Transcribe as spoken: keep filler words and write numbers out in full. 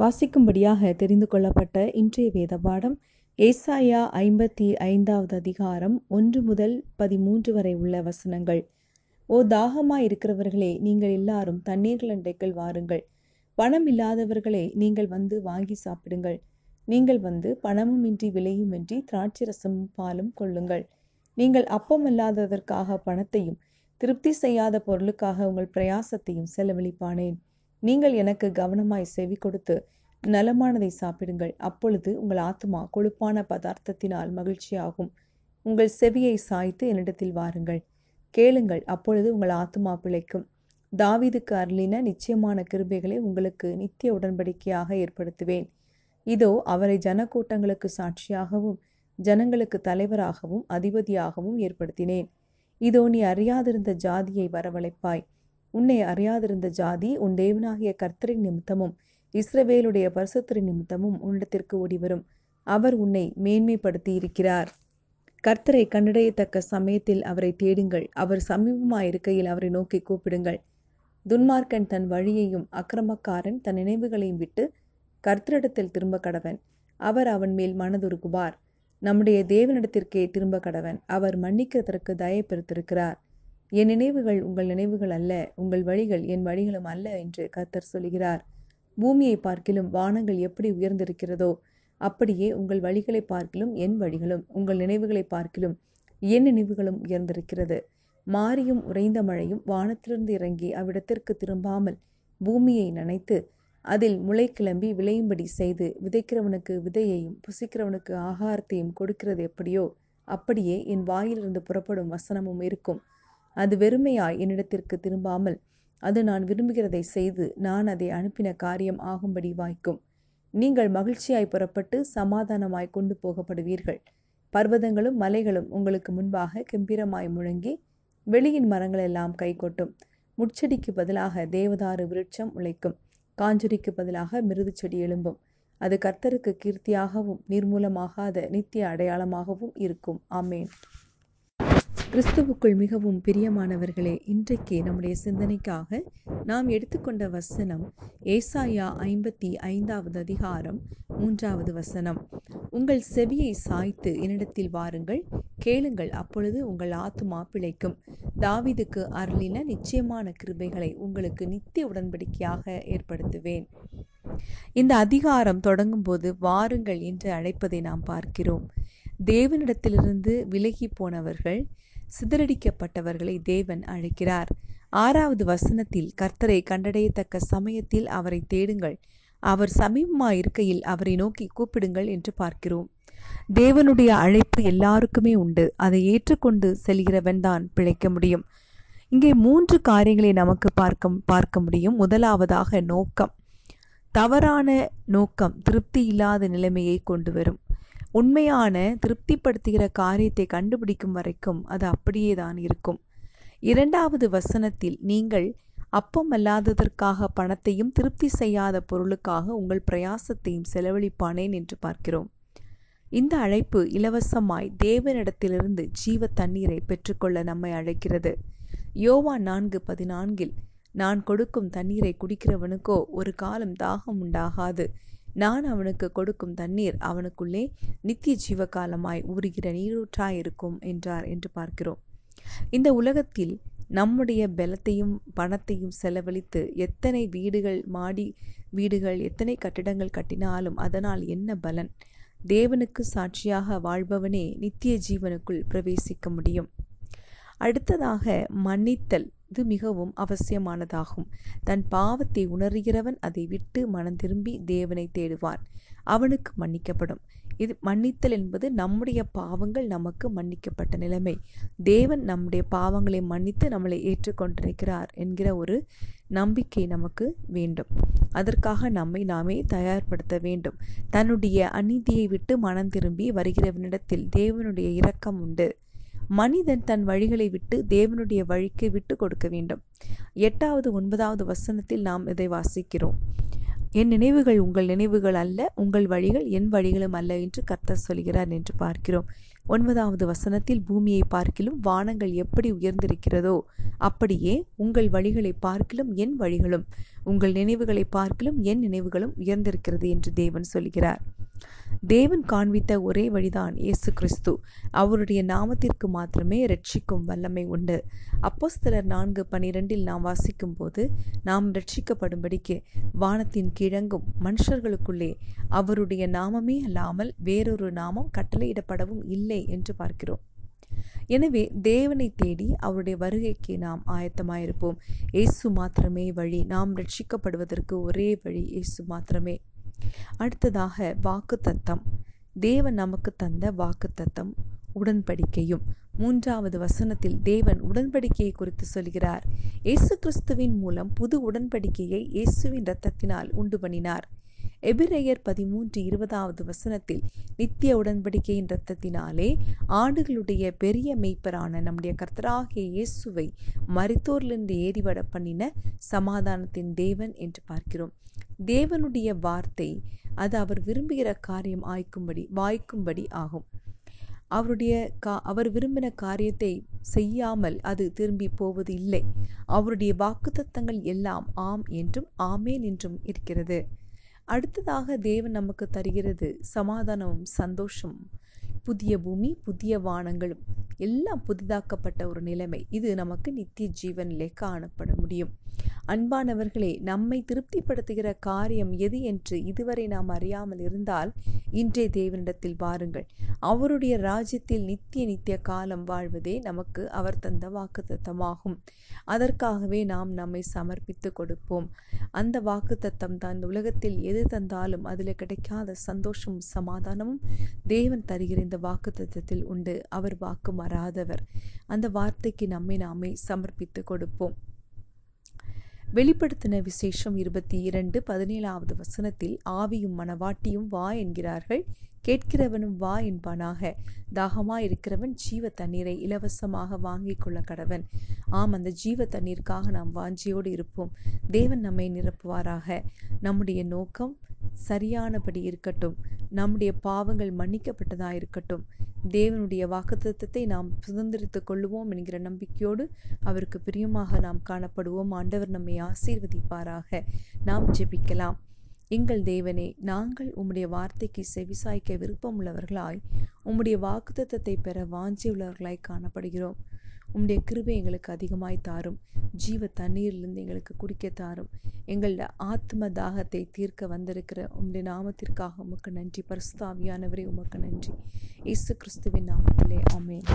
வாசிக்கும்படியாக தெரிந்து கொள்ளப்பட்ட இன்றைய வேத பாடம் ஏசாயா ஐம்பத்தி ஐந்தாவது அதிகாரம் ஒன்று முதல் பதிமூன்று வரை உள்ள வசனங்கள். ஓ தாகமாக இருக்கிறவர்களே, நீங்கள் எல்லாரும் தண்ணீர் அண்டைக்குள் வாருங்கள். பணம் இல்லாதவர்களே, நீங்கள் வந்து வாங்கி சாப்பிடுங்கள். நீங்கள் வந்து பணமுமின்றி விலையுமின்றி திராட்சை ரசமும் பாலும் கொள்ளுங்கள். நீங்கள் அப்பமல்லாததற்காக பணத்தையும் திருப்தி செய்யாத பொருளுக்காக உங்கள் பிரயாசத்தையும் செலவழிப்பானேன். நீங்கள் எனக்கு கவனமாய் செவி கொடுத்து நலமானதை சாப்பிடுங்கள். அப்பொழுது உங்கள் ஆத்மா கொழுப்பான பதார்த்தத்தினால் மகிழ்ச்சியாகும். உங்கள் செவியை சாய்த்து என்னிடத்தில் வாருங்கள், கேளுங்கள். அப்பொழுது உங்கள் ஆத்மா பிழைக்கும். தாவீதுக்கு அருளின நிச்சயமான கிருபைகளை உங்களுக்கு நித்திய உடன்படிக்கையாக ஏற்படுத்துவேன். இதோ அவரை ஜனக்கூட்டங்களுக்கு சாட்சியாகவும் ஜனங்களுக்கு தலைவராகவும் அதிபதியாகவும் ஏற்படுத்தினேன். இதோ நீ அறியாதிருந்த ஜாதியை வரவழைப்பாய். உன்னை அறியாதிருந்த ஜாதி உன் தேவனாகிய கர்த்தரின் நிமித்தமும் இஸ்ரவேலுடைய பரிசுத்தரின் நிமித்தமும் உன்னிடத்திற்கு ஓடிவரும். அவர் உன்னை மேன்மைப்படுத்தி இருக்கிறார். கர்த்தரை கண்டடையத்தக்க சமயத்தில் அவரை தேடுங்கள். அவர் சமீபமாயிருக்கையில் அவரை நோக்கி கூப்பிடுங்கள். துன்மார்க்கன் தன் வழியையும் அக்கிரமக்காரன் தன் நினைவுகளையும் விட்டு கர்த்தரிடத்தில் திரும்ப கடவன். அவர் அவன் மேல் மனதுருகுவார். நம்முடைய தேவனிடத்திற்கே திரும்ப கடவன். அவர் மன்னிக்கிறதற்கு தயை பெருத்திருக்கிறார். என் நினைவுகள் உங்கள் நினைவுகள் அல்ல, உங்கள் வழிகள் என் வழிகளும் அல்ல என்று கர்த்தர் சொல்கிறார். பூமியை பார்க்கிலும் வானங்கள் எப்படி உயர்ந்திருக்கிறதோ, அப்படியே உங்கள் வழிகளை பார்க்கிலும் என் வழிகளும் உங்கள் நினைவுகளை பார்க்கிலும் என் நினைவுகளும் உயர்ந்திருக்கிறது. மாரியும் உறைந்த மழையும் வானத்திலிருந்து இறங்கி அவ்விடத்திற்கு திரும்பாமல் பூமியை நனைத்து அதில் முளை கிளம்பி விளையும்படி செய்து விதைக்கிறவனுக்கு விதையையும் புசிக்கிறவனுக்கு ஆகாரத்தையும் கொடுக்கிறது எப்படியோ, அப்படியே என் வாயிலிருந்து புறப்படும் வசனமும் இருக்கும். அது வெறுமையாய் என்னிடத்திற்கு திரும்பாமல் அது நான் விரும்புகிறதை செய்து நான் அதை அனுப்பின காரியம் ஆகும்படி வாய்க்கும். நீங்கள் மகிழ்ச்சியாய் புறப்பட்டு சமாதானமாய் கொண்டு போகப்படுவீர்கள். பர்வதங்களும் மலைகளும் உங்களுக்கு முன்பாக கெம்பீரமாய் முழங்கி வெளியின் மரங்களெல்லாம் கைகொட்டும். முட்செடிக்கு பதிலாக தேவதாரு விருட்சம் உழைக்கும். காஞ்சொடிக்கு பதிலாக மிருது செடி எழும்பும். அது கர்த்தருக்கு கீர்த்தியாகவும் நீர்மூலமாகாத நித்திய அடையாளமாகவும் இருக்கும். ஆமேன். கிறிஸ்துவுக்குள் மிகவும் பிரியமானவர்களே, இன்றைக்கு நம்முடைய சிந்தனைக்காக நாம் எடுத்துக்கொண்ட வசனம் ஏசாயா ஐம்பத்தி ஐந்தாவது அதிகாரம் மூன்றாவது வசனம். உங்கள் செவியை சாய்த்து என்னிடத்தில் வாருங்கள், கேளுங்கள். அப்பொழுது உங்கள் ஆத்துமா பிழைக்கும். தாவீதுக்கு அருளின நிச்சயமான கிருபைகளை உங்களுக்கு நித்திய உடன்படிக்கையாக ஏற்படுத்துவேன். இந்த அதிகாரம் தொடங்கும் போது வாருங்கள் என்று அழைப்பதை நாம் பார்க்கிறோம். தேவனிடத்திலிருந்து விலகி போனவர்கள், சிதறடிக்கப்பட்டவர்களை தேவன் அழைக்கிறார். ஆறாவது வசனத்தில் கர்த்தரை கண்டடையத்தக்க சமயத்தில் அவரை தேடுங்கள், அவர் சமீபமாயிருக்கையில் அவரை நோக்கி கூப்பிடுங்கள் என்று பார்க்கிறோம். தேவனுடைய அழைப்பு எல்லாருக்குமே உண்டு. அதை ஏற்றுக்கொண்டு செல்கிறவன் தான் பிழைக்க முடியும். இங்கே மூன்று காரியங்களை நமக்கு பார்க்க பார்க்க முடியும். முதலாவதாக நோக்கம். தவறான நோக்கம் திருப்தி இல்லாத நிலைமையை கொண்டு வரும். உண்மையான திருப்திப்படுத்துகிற காரியத்தை கண்டுபிடிக்கும் வரைக்கும் அது அப்படியே தான் இருக்கும். இரண்டாவது வசனத்தில் நீங்கள் அப்பம் அல்லாததற்காக பணத்தையும் திருப்தி செய்யாத பொருளுக்காக உங்கள் பிரயாசத்தையும் செலவழிப்பானேன் என்று பார்க்கிறோம். இந்த அழைப்பு இலவசமாய் தேவனிடத்திலிருந்து ஜீவ தண்ணீரை பெற்றுக்கொள்ள நம்மை அழைக்கிறது. யோவான் நான்கு பதினான்கில் நான் கொடுக்கும் தண்ணீரை குடிக்கிறவனுக்கோ ஒரு காலம் தாகம் உண்டாகாது, நான் அவனுக்கு கொடுக்கும் தண்ணீர் அவனுக்குள்ளே நித்திய ஜீவகாலமாய் ஊறுகிற நீரூற்றாயிருக்கும் என்றார் என்று பார்க்கிறோம். இந்த உலகத்தில் நம்முடைய பலத்தையும் பணத்தையும் செலவழித்து எத்தனை வீடுகள் மாடி வீடுகள் எத்தனை கட்டிடங்கள் கட்டினாலும் அதனால் என்ன பலன்? தேவனுக்கு சாட்சியாக வாழ்பவனே நித்திய ஜீவனுக்குள் பிரவேசிக்க முடியும். அடுத்ததாக மன்னித்தல். இது மிகவும் அவசியமானதாகும். தன் பாவத்தை உணர்கிறவன் அதை விட்டு மனம் திரும்பி தேவனை தேடுவான், அவனுக்கு மன்னிக்கப்படும். இது மன்னித்தல் என்பது நம்முடைய பாவங்கள் நமக்கு மன்னிக்கப்பட்ட நிலைமை. தேவன் நம்முடைய பாவங்களை மன்னித்து நம்மளை ஏற்றுக்கொண்டிருக்கிறார் என்கிற ஒரு நம்பிக்கை நமக்கு வேண்டும். அதற்காக நம்மை நாமே தயார்படுத்த வேண்டும். தன்னுடைய அநீதியை விட்டு மனம் திரும்பி வருகிறவனிடத்தில் தேவனுடைய இரக்கம் உண்டு. மனிதன் தன் வழிகளை விட்டு தேவனுடைய வழிக்கு விட்டு கொடுக்க வேண்டும். எட்டாவது ஒன்பதாவது வசனத்தில் நாம் இதை வாசிக்கிறோம். என் நினைவுகள் உங்கள் நினைவுகள் அல்ல, உங்கள் வழிகள் என் வழிகளும் அல்ல என்று கர்த்தர் சொல்கிறார் என்று பார்க்கிறோம். ஒன்பதாவது வசனத்தில், பூமியை பார்க்கிலும் வானங்கள் எப்படி உயர்ந்திருக்கிறதோ அப்படியே உங்கள் வழிகளை பார்க்கிலும் என் வழிகளும் உங்கள் நினைவுகளை பார்க்கிலும் என் நினைவுகளும் உயர்ந்திருக்கிறது என்று தேவன் சொல்கிறார். தேவன் காண்பித்த ஒரே வழிதான் இயேசு கிறிஸ்து. அவருடைய நாமத்திற்கு மாத்திரமே இரட்சிக்கும் வல்லமை உண்டு. அப்போஸ்தலர் நான்கு பனிரெண்டில் நாம் வாசிக்கும் போது, நாம் இரட்சிக்கப்படும்படிக்கு வானத்தின் கிழங்கும் மனுஷர்களுக்குள்ளே அவருடைய நாமமே அல்லாமல் வேறொரு நாமம் கட்டளையிடப்படவும் இல்லை என்று பார்க்கிறோம். எனவே தேவனை தேடி அவருடைய வருகைக்கு நாம் ஆயத்தமாயிருப்போம். இயேசு மாத்திரமே வழி. நாம் இரட்சிக்கப்படுவதற்கு ஒரே வழி இயேசு மாத்திரமே. அடுத்ததாக வாக்குத்தத்தம். தேவன் நமக்கு தந்த வாக்குத்தத்தம் உடன்படிக்கையும். மூன்றாவது வசனத்தில் தேவன் உடன்படிக்கையை குறித்து சொல்கிறார். இயேசு கிறிஸ்துவின் மூலம் புது உடன்படிக்கையை இயேசுவின் இரத்தத்தினால் உண்டு பண்ணினார். எபிரேயர் பதிமூன்று இருபதாவது வசனத்தில், நித்திய உடன்படிக்கையின் இரத்தத்தினாலே ஆடுகளுடைய பெரிய மேய்ப்பரான நம்முடைய கர்த்தராகிய இயேசுவை மரித்தோரிலிருந்து ஏறிவட பண்ணின சமாதானத்தின் தேவன் என்று பார்க்கிறோம். தேவனுடைய வார்த்தை அது அவர் விரும்புகிற காரியம் ஆய்க்கும்படி வாய்க்கும்படி ஆகும். அவருடைய கா அவர் விரும்பின காரியத்தை செய்யாமல் அது திரும்பி போவது இல்லை. அவருடைய வாக்குத்தத்தங்கள் எல்லாம் ஆம் என்றும் ஆமேன் என்றும் இருக்கிறது. அடுத்ததாக தேவன் நமக்கு தருகிறது சமாதானமும் சந்தோஷமும். புதிய பூமி புதிய வானங்களும் எல்லாம் புதிதாக்கப்பட்ட ஒரு நிலைமை. இது நமக்கு நித்திய ஜீவனிலே காணப்பட முடியும். அன்பானவர்களே, நம்மை திருப்திப்படுத்துகிற காரியம் எது என்று இதுவரை நாம் அறியாமல் இருந்தால் இன்றே தேவனிடத்தில் வாருங்கள். அவருடைய ராஜ்யத்தில் நித்திய நித்திய காலம் வாழ்வதே நமக்கு அவர் தந்த வாக்குத்தத்தமாகும். அதற்காகவே நாம் நம்மை சமர்ப்பித்து கொடுப்போம். அந்த வாக்குத்தத்தம் தான் உலகத்தில் எது தந்தாலும் அதில் கிடைக்காத சந்தோஷமும் சமாதானமும் தேவன் தருகிற இந்த வாக்குத்தத்தத்தில் உண்டு. அவர் வாக்கு மாறாதவர். அந்த வார்த்தைக்கு நம்மை நாமே சமர்ப்பித்து கொடுப்போம். வெளிப்படுத்தின விசேஷம் இருபத்தி இரண்டு பதினேழாவது வசனத்தில், ஆவியும் மனவாட்டியும் வா என்கிறார்கள், கேட்கிறவனும் வா என்பானாக, தாகமாயிருக்கிறவன் ஜீவ தண்ணீரை இலவசமாக வாங்கி கொள்ள கடவன். ஆம், அந்த ஜீவ தண்ணீருக்காக நாம் வாஞ்சியோடு இருப்போம். தேவன் நம்மை நிரப்புவாராக. நம்முடைய நோக்கம் சரியானபடி இருக்கட்டும். நம்முடைய பாவங்கள் மன்னிக்கப்பட்டதாக இருக்கட்டும். தேவனுடைய வாக்குத்தத்தத்தை நாம் சுதந்திரித்து கொள்ளுவோம் என்கிற நம்பிக்கையோடு அவருக்கு பிரியமாக நாம் காணப்படுவோம். ஆண்டவர் நம்மை ஆசீர்வதிப்பாராக. நாம் ஜெபிக்கலாம். எங்கள் தேவனே, நாங்கள் உம்முடைய வார்த்தைக்கு செவிசாய்க்க விருப்பமுள்ளவர்களாய், உம்முடைய வாக்குத்தத்தத்தை பெற வாஞ்சியுள்ளவர்களாய் காணப்படுகிறோம். உம்முடைய கிருபை எங்களுக்கு அதிகமாய் தாரும். ஜீவ தண்ணீரிலிருந்து எங்களுக்கு குடிக்க தாரும். எங்களோட ஆத்ம தாகத்தை தீர்க்க வந்திருக்கிற உம்முடைய நாமத்திற்காக உமக்கு நன்றி. பரிசுத்த ஆவியானவரே, உமக்கு நன்றி. இயேசு கிறிஸ்துவின் நாமத்திலே ஆமென்.